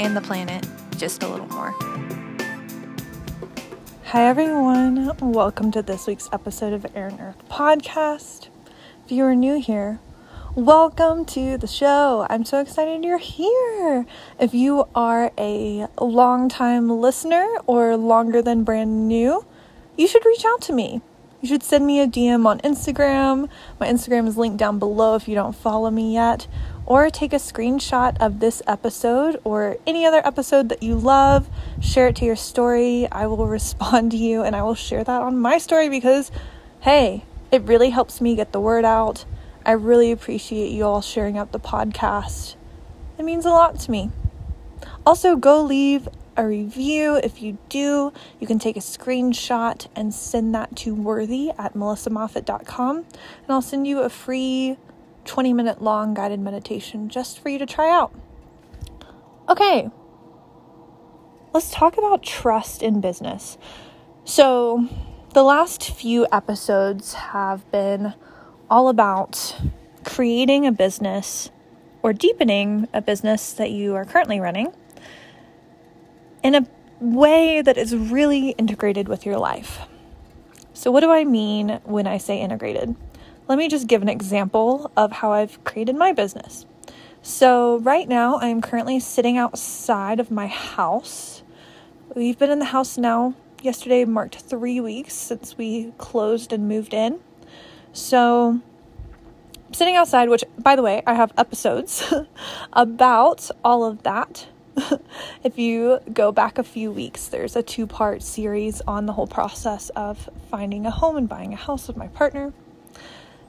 and the planet just a little more. Hi everyone, welcome to this week's episode of Air and Earth podcast. If you are new here, welcome to the show. I'm so excited you're here. If you are a long-time listener or longer than brand new, you should reach out to me. You should send me a DM on Instagram. My Instagram is linked down below if you don't follow me yet. Or take a screenshot of this episode or any other episode that you love. Share it to your story. I will respond to you, and I will share that on my story because, hey, it really helps me get the word out. I really appreciate you all sharing out the podcast. It means a lot to me. Also, go leave a review. If you do, you can take a screenshot and send that to worthy@melissamoffitt.com, and I'll send you a free 20-minute long guided meditation just for you to try out. Okay, let's talk about trust in business. So the last few episodes have been all about creating a business or deepening a business that you are currently running in a way that is really integrated with your life. So what do I mean when I say integrated? Let me just give an example of how I've created my business. So right now, I'm currently sitting outside of my house. We've been in the house now. Yesterday marked 3 weeks since we closed and moved in. So I'm sitting outside, which, by the way, I have episodes about all of that. If you go back a few weeks, there's a 2-part series on the whole process of finding a home and buying a house with my partner.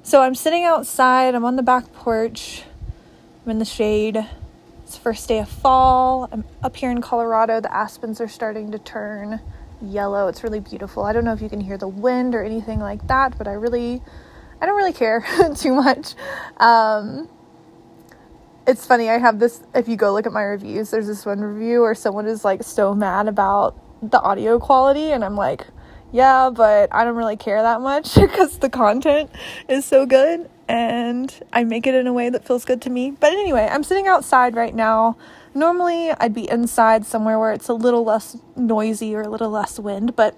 So I'm sitting outside, I'm on the back porch, I'm in the shade. It's the first day of fall. I'm up here in Colorado. The aspens are starting to turn yellow. It's really beautiful. I don't know if you can hear the wind or anything like that, but I don't really care too much. It's funny, I have this, if you go look at my reviews, there's this one review where someone is like so mad about the audio quality, and I'm like, yeah, but I don't really care that much because the content is so good and I make it in a way that feels good to me. But anyway, I'm sitting outside right now. Normally I'd be inside somewhere where it's a little less noisy or a little less wind, but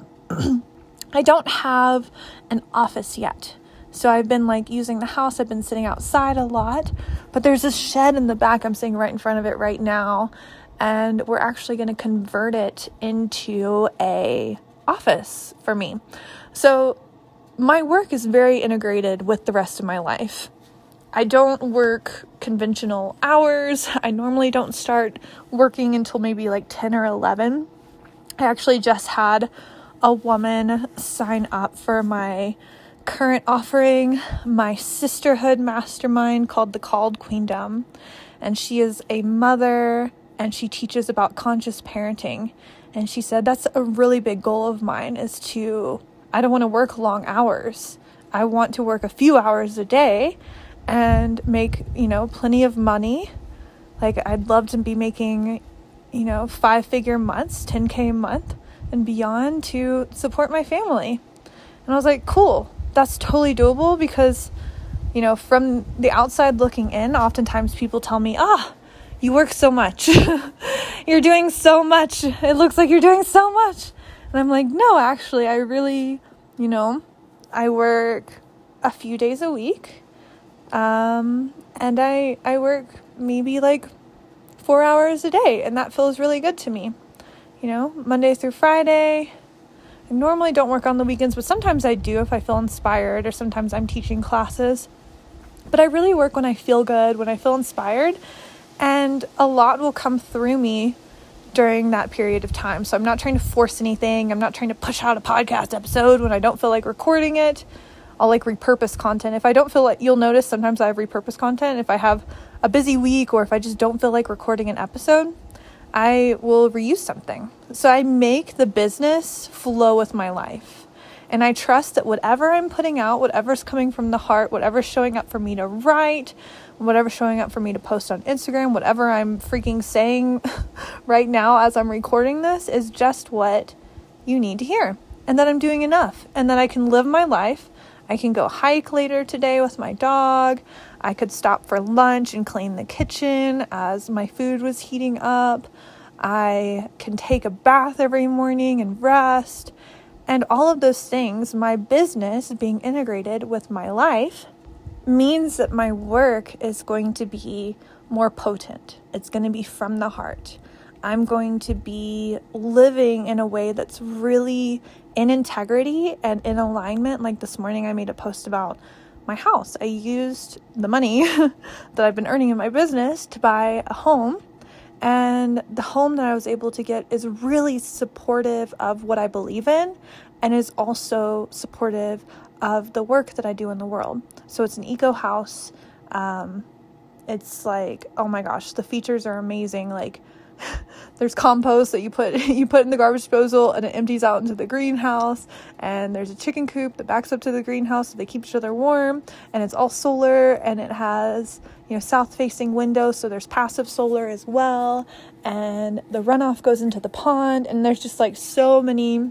I don't have an office yet. So I've been like using the house. I've been sitting outside a lot, but there's this shed in the back. I'm sitting right in front of it right now, and we're actually going to convert it into a office for me. So my work is very integrated with the rest of my life. I don't work conventional hours. I normally don't start working until maybe like 10 or 11. I actually just had a woman sign up for my current offering, my sisterhood mastermind called The Called Queendom, and she is a mother and she teaches about conscious parenting, and she said that's a really big goal of mine is to, I don't want to work long hours, I want to work a few hours a day and make, you know, plenty of money. Like I'd love to be making, you know, 5-figure months, 10K a month and beyond to support my family. And I was like, cool. That's totally doable because, you know, from the outside looking in, oftentimes people tell me, you work so much. You're doing so much. It looks like you're doing so much. And I'm like, no, actually, I really, you know, I work a few days a week. And I work maybe like 4 hours a day. And that feels really good to me. You know, Monday through Friday. I normally don't work on the weekends, but sometimes I do if I feel inspired, or sometimes I'm teaching classes. But I really work when I feel good, when I feel inspired, and a lot will come through me during that period of time. So I'm not trying to force anything. I'm not trying to push out a podcast episode when I don't feel like recording it. I'll like repurpose content. If I don't feel like, you'll notice sometimes I have repurposed content. If I have a busy week or if I just don't feel like recording an episode, I will reuse something. So I make the business flow with my life. And I trust that whatever I'm putting out, whatever's coming from the heart, whatever's showing up for me to write, whatever's showing up for me to post on Instagram, whatever I'm freaking saying right now as I'm recording this is just what you need to hear. And that I'm doing enough. And that I can live my life. I can go hike later today with my dog. I could stop for lunch and clean the kitchen as my food was heating up. I can take a bath every morning and rest. And all of those things, my business being integrated with my life, means that my work is going to be more potent. It's going to be from the heart. I'm going to be living in a way that's really in integrity and in alignment. Like this morning, I made a post about my house. I used the money that I've been earning in my business to buy a home. And the home that I was able to get is really supportive of what I believe in and is also supportive of the work that I do in the world. So it's an eco house. It's like, oh my gosh, the features are amazing. Like there's compost that you put in the garbage disposal and it empties out into the greenhouse, and there's a chicken coop that backs up to the greenhouse so they keep each other warm, and it's all solar, and it has, you know, south facing windows, so there's passive solar as well, and the runoff goes into the pond, and there's just like so many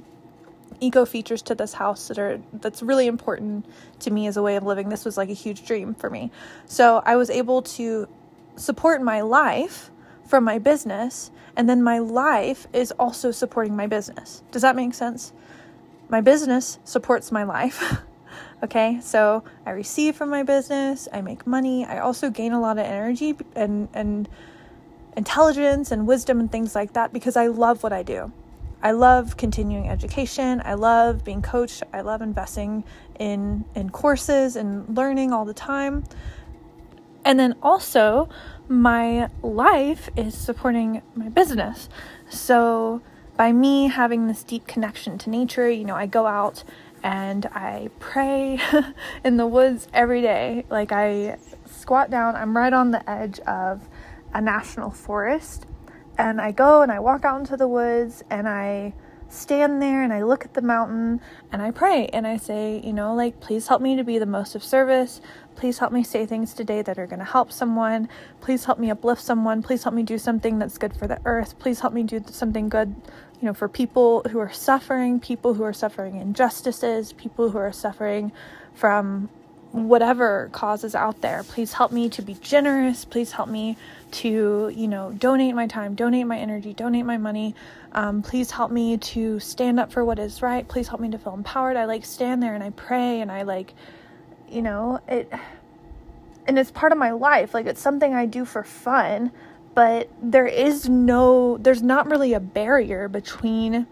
eco features to this house that's really important to me as a way of living. This was like a huge dream for me. So I was able to support my life from my business, and then my life is also supporting my business. Does that make sense? My business supports my life. Okay, so I receive from my business, I make money, I also gain a lot of energy and intelligence and wisdom and things like that because I love what I do. I love continuing education, I love being coached, I love investing in courses and learning all the time. And then also, my life is supporting my business. So by me having this deep connection to nature, you know, I go out and I pray in the woods every day. Like I squat down, I'm right on the edge of a national forest, and I go and I walk out into the woods and I stand there and I look at the mountain and I pray and I say, you know, like, please help me to be the most of service. Please help me say things today that are going to help someone. Please help me uplift someone. Please help me do something that's good for the earth. Please help me do something good, you know, for people who are suffering injustices, people who are suffering from whatever causes out there. Please help me to be generous. Please help me to, you know, donate my time, donate my energy, donate my money. Please help me to stand up for what is right. Please help me to feel empowered. I like stand there and I pray and I like, you know, it, and it's part of my life. Like it's something I do for fun, but there's not really a barrier between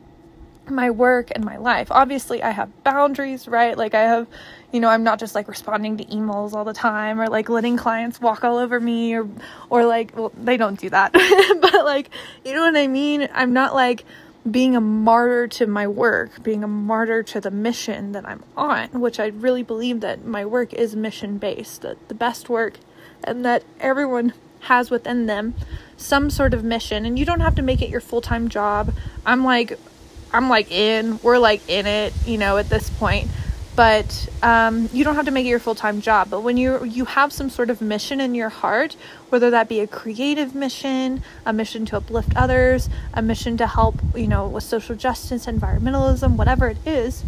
my work and my life. Obviously I have boundaries, right? Like I have, you know, I'm not just like responding to emails all the time or like letting clients walk all over me or like, well, they don't do that, but like, you know what I mean? I'm not like being a martyr to my work, being a martyr to the mission that I'm on, which I really believe that my work is mission based, that the best work and that everyone has within them some sort of mission, and you don't have to make it your full-time job. We're like in it, you know, at this point, but, you don't have to make it your full-time job. But when you have some sort of mission in your heart, whether that be a creative mission, a mission to uplift others, a mission to help, you know, with social justice, environmentalism, whatever it is,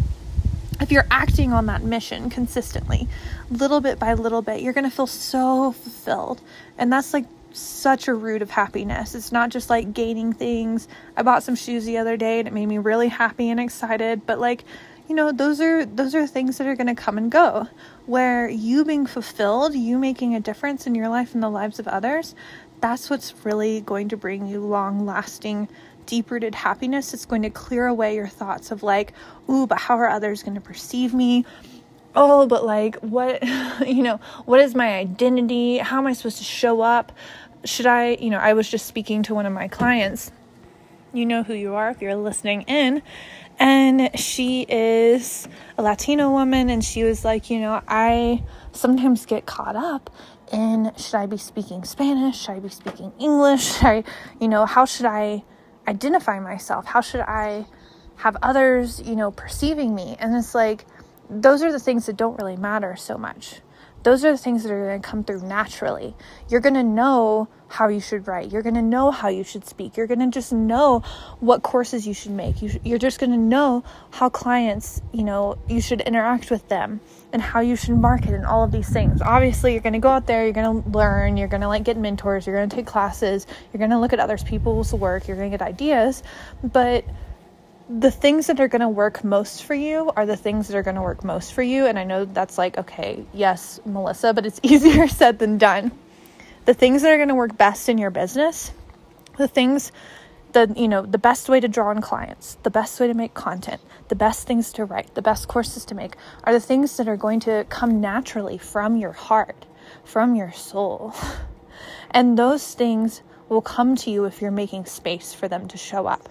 if you're acting on that mission consistently, little bit by little bit, you're going to feel so fulfilled. And that's like such a root of happiness. It's not just like gaining things. I bought some shoes the other day and it made me really happy and excited, but like, you know, those are things that are going to come and go, where you being fulfilled, you making a difference in your life and the lives of others, that's what's really going to bring you long lasting, deep rooted happiness. It's going to clear away your thoughts of like, ooh, but how are others going to perceive me? Oh, but like, what, you know, what is my identity? How am I supposed to show up? Should I, you know, I was just speaking to one of my clients, you know who you are if you're listening in, and she is a Latino woman, and she was like, you know, I sometimes get caught up in, should I be speaking Spanish? Should I be speaking English? Should I, how should I identify myself? How should I have others, perceiving me? And it's like, those are the things that don't really matter so much. Those are the things that are going to come through naturally. You're going to know how you should write. You're going to know how you should speak. You're going to just know what courses you should make. You're just going to know how clients, you should interact with them and how you should market and all of these things. Obviously, you're going to go out there. You're going to learn. You're going to get mentors. You're going to take classes. You're going to look at other people's work. You're going to get ideas. But the things that are going to work most for you are the things that are going to work most for you. And I know that's like, okay, yes, Melissa, but it's easier said than done. The things that are going to work best in your business, the things that, the best way to draw in clients, the best way to make content, the best things to write, the best courses to make are the things that are going to come naturally from your heart, from your soul. And those things will come to you if you're making space for them to show up.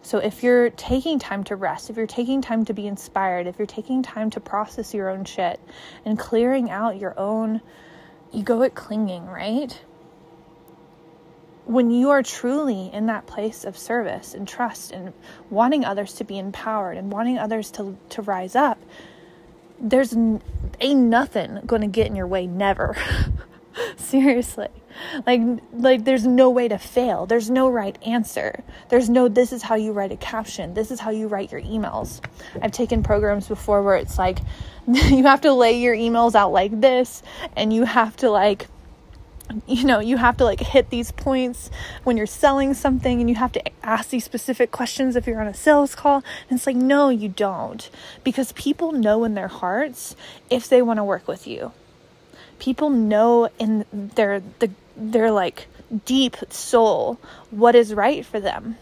So if you're taking time to rest, if you're taking time to be inspired, if you're taking time to process your own shit and clearing out your own egoic clinging, right? When you are truly in that place of service and trust and wanting others to be empowered and wanting others to rise up, there's ain't nothing going to get in your way, never. Seriously. Like there's no way to fail. There's no right answer. There's no, this is how you write a caption. This is how you write your emails. I've taken programs before where it's like, you have to lay your emails out like this, and you have to hit these points when you're selling something, and you have to ask these specific questions if you're on a sales call. And it's like, no, you don't, because people know in their hearts if they want to work with you. People know in their deep soul what is right for them.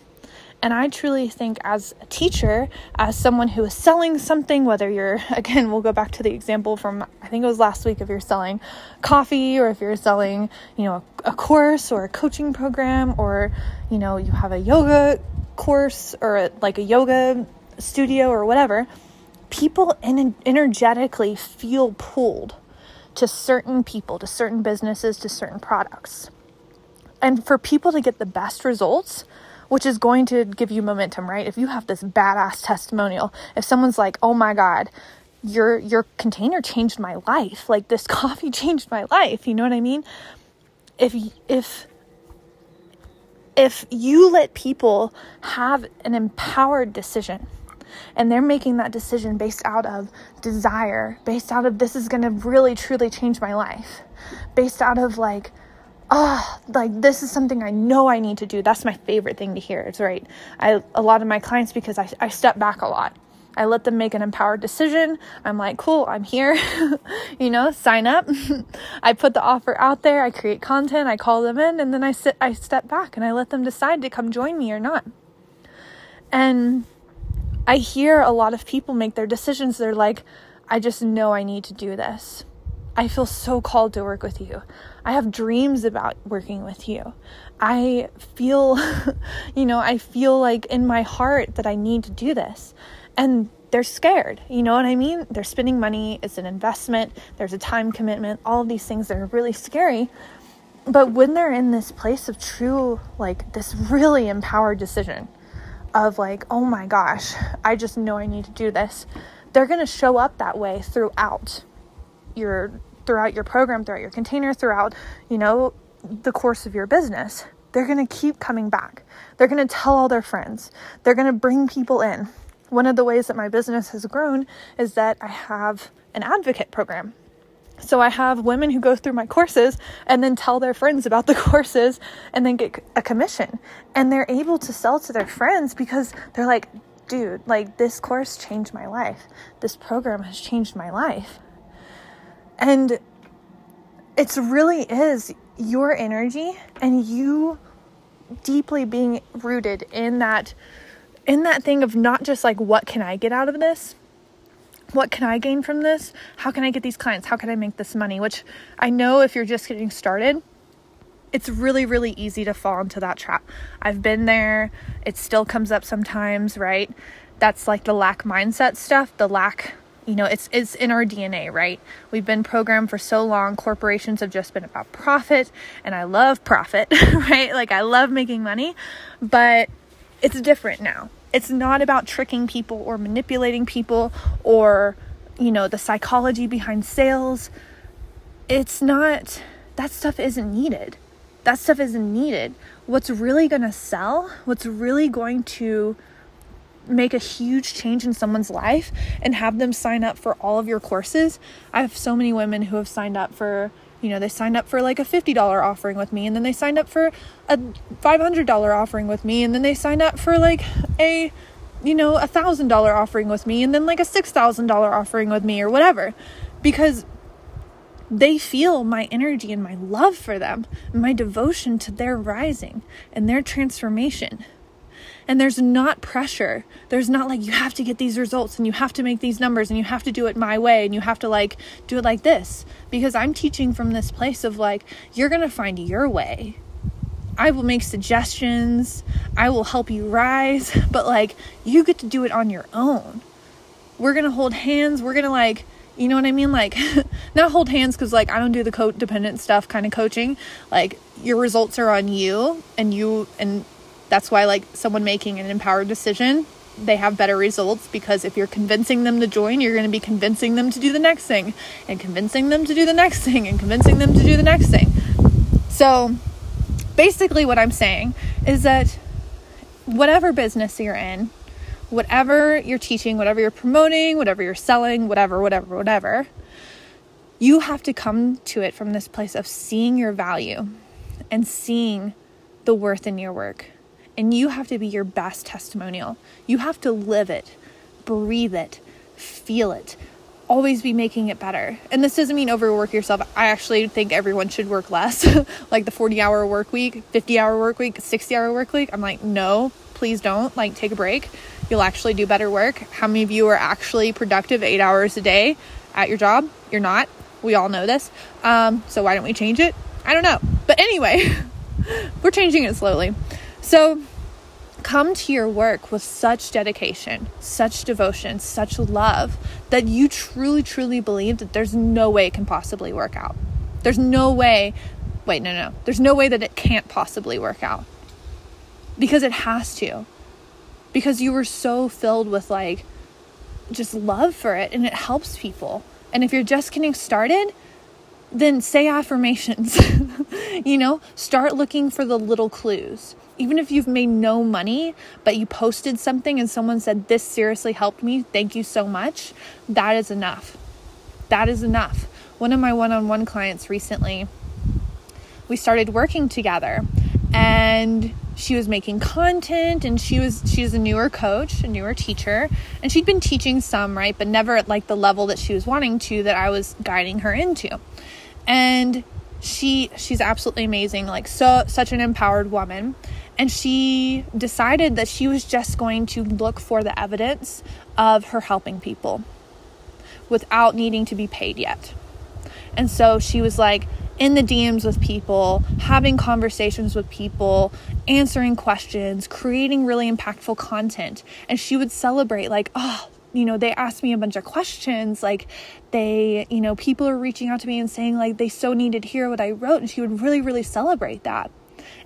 And I truly think, as a teacher, as someone who is selling something, whether you're, again, we'll go back to the example from, I think it was last week, if you're selling coffee, or if you're selling, a course or a coaching program, or, you have a yoga course or a yoga studio or whatever, people energetically feel pulled to certain people, to certain businesses, to certain products. And for people to get the best results, which is going to give you momentum, right? If you have this badass testimonial, if someone's like, oh my God, your container changed my life. Like, this coffee changed my life. You know what I mean? If you let people have an empowered decision, and they're making that decision based out of desire, based out of, this is going to really, truly change my life, based out of this is something I know I need to do. That's my favorite thing to hear. It's right. A lot of my clients, because I step back a lot, I let them make an empowered decision. I'm like, cool, I'm here, sign up. I put the offer out there. I create content. I call them in, and then I step back and I let them decide to come join me or not. And I hear a lot of people make their decisions. They're like, I just know I need to do this. I feel so called to work with you. I have dreams about working with you. I feel, I feel like in my heart that I need to do this. And they're scared. You know what I mean? They're spending money. It's an investment. There's a time commitment. All of these things that are really scary. But when they're in this place of true, this really empowered decision, of oh my gosh, I just know I need to do this, they're going to show up that way throughout your program, throughout your container, throughout, the course of your business. They're going to keep coming back. They're going to tell all their friends. They're going to bring people in. One of the ways that my business has grown is that I have an advocate program. So I have women who go through my courses and then tell their friends about the courses and then get a commission, and they're able to sell to their friends because they're like, dude, this course changed my life. This program has changed my life. And it's really is your energy and you deeply being rooted in that thing of not just what can I get out of this? What can I gain from this? How can I get these clients? How can I make this money? Which I know if you're just getting started, it's really, really easy to fall into that trap. I've been there. It still comes up sometimes, right? That's the lack mindset stuff, the lack You know, it's in our DNA, right? We've been programmed for so long. Corporations have just been about profit, and I love profit, right? Like, I love making money, but it's different now. It's not about tricking people or manipulating people or, you know, the psychology behind sales. It's not, that stuff isn't needed. That stuff isn't needed. What's really going to sell, what's really going to make a huge change in someone's life and have them sign up for all of your courses. I have so many women who have signed up for, you know, they signed up for like a $50 offering with me, and then they signed up for a $500 offering with me, and then they signed up for like a, you know, a $1,000 offering with me, and then like a $6,000 offering with me or whatever, because they feel my energy and my love for them, and my devotion to their rising and their transformation. And there's not pressure. There's not like, you have to get these results and you have to make these numbers and you have to do it my way and you have to like do it like this, because I'm teaching from this place of like, you're going to find your way. I will make suggestions. I will help you rise, but like, you get to do it on your own. We're going to hold hands. We're going to like, you know what I mean? Like, not hold hands, because like I don't do the codependent stuff kind of coaching. Like, your results are on you and that's why like someone making an empowered decision, they have better results, because if you're convincing them to join, you're going to be convincing them to do the next thing and convincing them to do the next thing and convincing them to do the next thing. So basically what I'm saying is that whatever business you're in, whatever you're teaching, whatever you're promoting, whatever you're selling, whatever, you have to come to it from this place of seeing your value and seeing the worth in your work. And you have to be your best testimonial. You have to live it, breathe it, feel it, always be making it better. And this doesn't mean overwork yourself. I actually think everyone should work less, like the 40-hour work week, 50-hour work week, 60-hour work week. I'm like, no, please don't. Like, take a break. You'll actually do better work. How many of you are actually productive 8 hours a day at your job? You're not. We all know this. So why don't we change it? I don't know. But anyway, we're changing it slowly. So come to your work with such dedication, such devotion, such love that you truly, truly believe that there's no way it can possibly work out. There's no way that it can't possibly work out, because it has to, because you were so filled with like just love for it, and it helps people. And if you're just getting started, then say affirmations, you know, start looking for the little clues. Even if you've made no money, but you posted something and someone said, this seriously helped me, thank you so much. That is enough. That is enough. One of my one-on-one clients recently, we started working together, and she was making content, and she's a newer coach, a newer teacher, and she'd been teaching some, right? But never at like the level that she was wanting to, that I was guiding her into. And she's absolutely amazing. Like, so, such an empowered woman. And she decided that she was just going to look for the evidence of her helping people without needing to be paid yet. And so she was like in the DMs with people, having conversations with people, answering questions, creating really impactful content. And she would celebrate like, oh, you know, they asked me a bunch of questions, like they, you know, people are reaching out to me and saying like they so needed to hear what I wrote. And she would really, really celebrate that.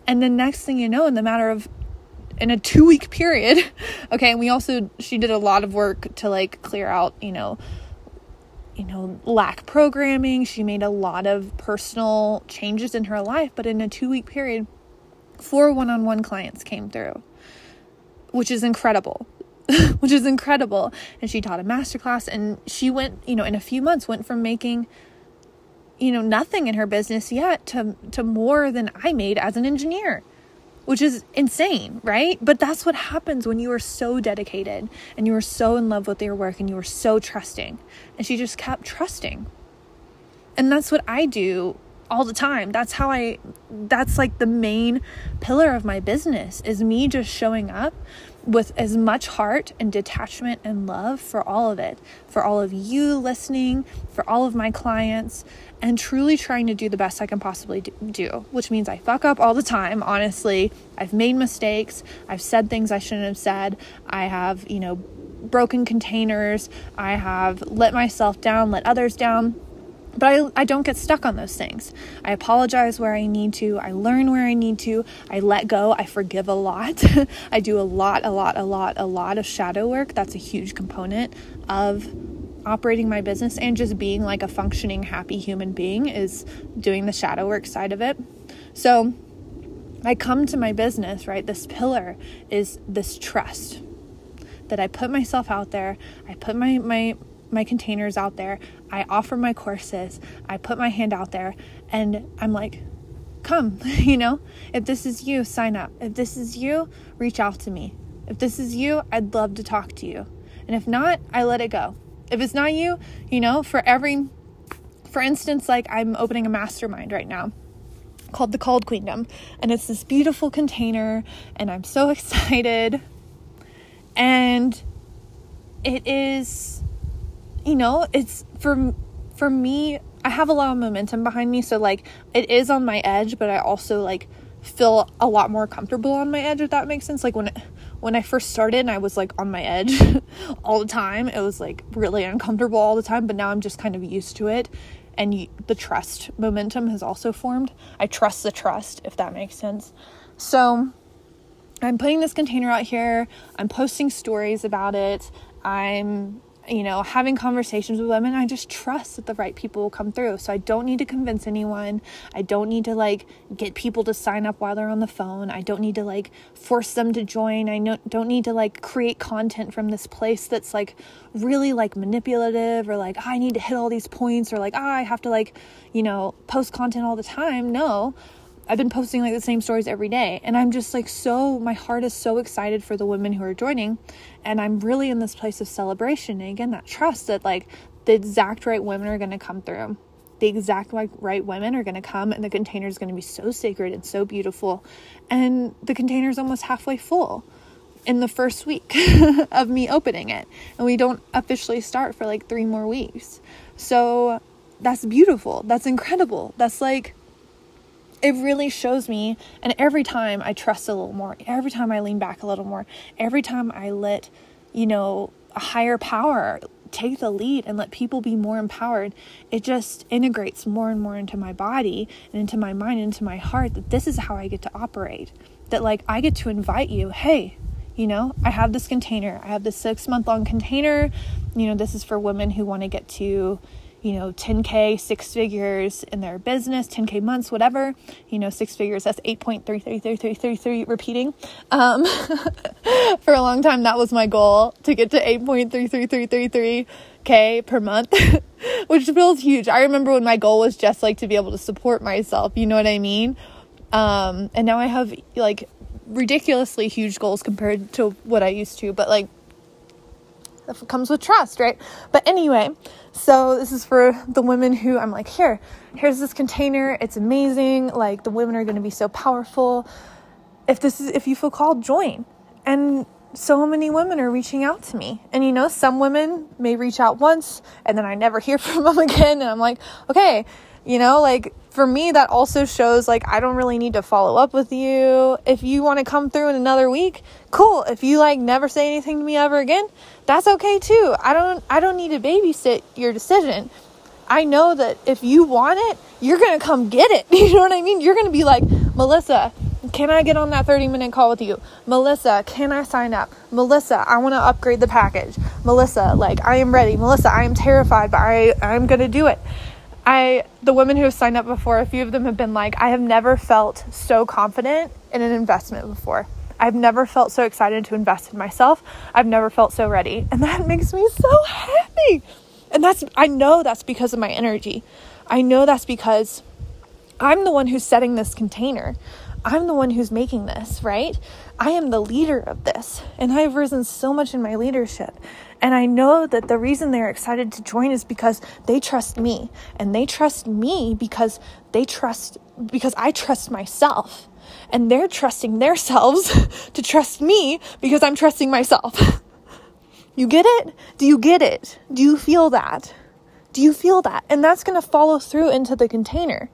And the next thing you know, in a 2-week period, okay. And she did a lot of work to like clear out, you know, lack programming. She made a lot of personal changes in her life, but in a 2-week period, 4 one-on-one clients came through, which is incredible. And she taught a masterclass, and she went, you know, in a few months went from making, you know, nothing in her business yet to more than I made as an engineer, which is insane, right? But that's what happens when you are so dedicated and you are so in love with your work and you are so trusting. And she just kept trusting. And that's what I do all the time. That's like the main pillar of my business, is me just showing up with as much heart and detachment and love for all of it, for all of you listening, for all of my clients, and truly trying to do the best I can possibly do, which means I fuck up all the time. Honestly, I've made mistakes. I've said things I shouldn't have said. I have, you know, broken containers. I have let myself down, let others down. But I don't get stuck on those things. I apologize where I need to. I learn where I need to. I let go. I forgive a lot. I do a lot of shadow work. That's a huge component of operating my business, and just being like a functioning, happy human being is doing the shadow work side of it. So I come to my business, right? This pillar is this trust that I put myself out there. I put my containers out there. I offer my courses. I put my hand out there, and I'm like, come, you know, if this is you, sign up. If this is you, reach out to me. If this is you, I'd love to talk to you. And if not, I let it go. If it's not you, you know, for instance, like I'm opening a mastermind right now called The Called Queendom, and it's this beautiful container, and I'm so excited. And it is, you know, it's for me, I have a lot of momentum behind me. So like it is on my edge, but I also like feel a lot more comfortable on my edge, if that makes sense. Like when I first started and I was like on my edge all the time, it was like really uncomfortable all the time, but now I'm just kind of used to it. And the trust momentum has also formed. I trust the trust, if that makes sense. So I'm putting this container out here. I'm posting stories about it. I'm, you know, having conversations with women. I just trust that the right people will come through. So I don't need to convince anyone. I don't need to like get people to sign up while they're on the phone. I don't need to like force them to join. I don't need to like create content from this place that's like really like manipulative, or like, oh, I need to hit all these points, or like, oh, I have to like, you know, post content all the time. No, I've been posting like the same stories every day, and I'm just like, so my heart is so excited for the women who are joining, and I'm really in this place of celebration. And again, that trust that like the exact right women are going to come through. The exact like right women are going to come, and the container is going to be so sacred and so beautiful. And the container is almost halfway full in the first week of me opening it. And we don't officially start for like 3 more weeks. So that's beautiful. That's incredible. That's like, it really shows me, and every time I trust a little more, every time I lean back a little more, every time I let, you know, a higher power take the lead and let people be more empowered, it just integrates more and more into my body and into my mind, into my heart, that this is how I get to operate. That like, I get to invite you, hey, you know, I have this container, I have this 6-month-long container, you know, this is for women who want to get to, you know, 10K, 6 figures in their business, 10K months, whatever, you know, 6 figures, that's 8.33333 repeating. For a long time, that was my goal, to get to 8.33333K per month, which feels huge. I remember when my goal was just like to be able to support myself, you know what I mean? And now I have like ridiculously huge goals compared to what I used to, but like, it comes with trust, right? But anyway, so this is for the women who I'm like, here's this container. It's amazing. Like, the women are going to be so powerful. If you feel called, join. And so many women are reaching out to me. And you know, some women may reach out once and then I never hear from them again. And I'm like, okay, you know, like for me, that also shows like, I don't really need to follow up with you. If you want to come through in another week, cool. If you like never say anything to me ever again, that's okay too. I don't need to babysit your decision. I know that if you want it, you're going to come get it. You know what I mean? You're going to be like, Melissa, can I get on that 30-minute call with you? Melissa, can I sign up? Melissa, I want to upgrade the package. Melissa, like, I am ready. Melissa, I am terrified, but I'm going to do it. The women who have signed up before, a few of them have been like, I have never felt so confident in an investment before. I've never felt so excited to invest in myself. I've never felt so ready. And that makes me so happy. And I know that's because of my energy. I know that's because I'm the one who's setting this container. I'm the one who's making this, right? I am the leader of this, and I've risen so much in my leadership. And I know that the reason they're excited to join is because they trust me, and they trust me because I trust myself, and they're trusting themselves to trust me because I'm trusting myself. You get it? Do you get it? Do you feel that? Do you feel that? And that's going to follow through into the container.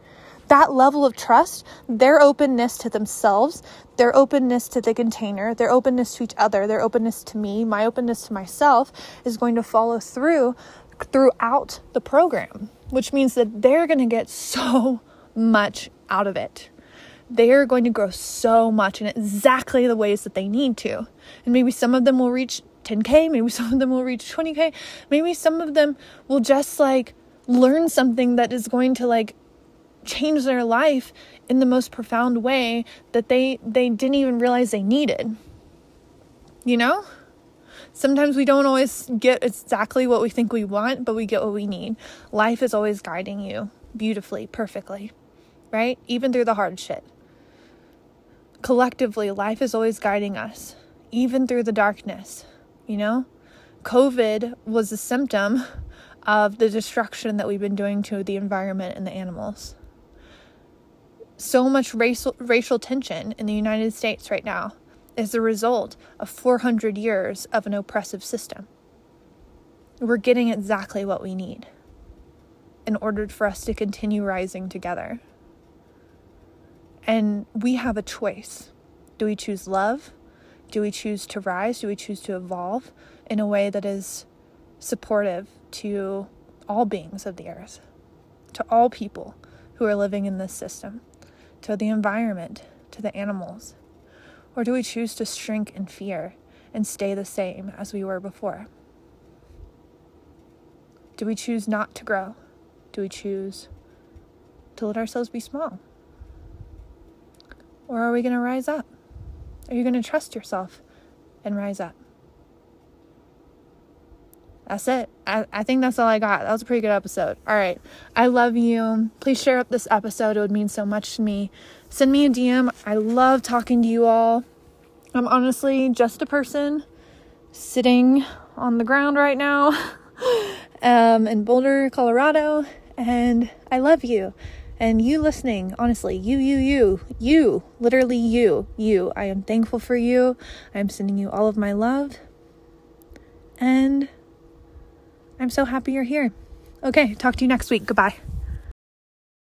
that level of trust, their openness to themselves, their openness to the container, their openness to each other, their openness to me, my openness to myself is going to follow throughout the program, which means that they're going to get so much out of it. They are going to grow so much in exactly the ways that they need to. And maybe some of them will reach 10K, maybe some of them will reach 20K, maybe some of them will just learn something that is going to change their life in the most profound way that they didn't even realize they needed. You know? Sometimes we don't always get exactly what we think we want, but we get what we need. Life is always guiding you beautifully, perfectly, right? Even through the hard shit. Collectively, life is always guiding us, even through the darkness, you know? COVID was a symptom of the destruction that we've been doing to the environment and the animals. So much racial tension in the United States right now is the result of 400 years of an oppressive system. We're getting exactly what we need in order for us to continue rising together. And we have a choice. Do we choose love? Do we choose to rise? Do we choose to evolve in a way that is supportive to all beings of the earth, to all people who are living in this system, to the environment, to the animals? Or do we choose to shrink in fear and stay the same as we were before? Do we choose not to grow? Do we choose to let ourselves be small? Or are we going to rise up? Are you going to trust yourself and rise up? That's it. I think that's all I got. That was a pretty good episode. All right. I love you. Please share up this episode. It would mean so much to me. Send me a DM. I love talking to you all. I'm honestly just a person sitting on the ground right now in Boulder, Colorado. And I love you. And you listening, honestly, you, literally you. I am thankful for you. I'm sending you all of my love. And I'm so happy you're here. Okay, talk to you next week. Goodbye.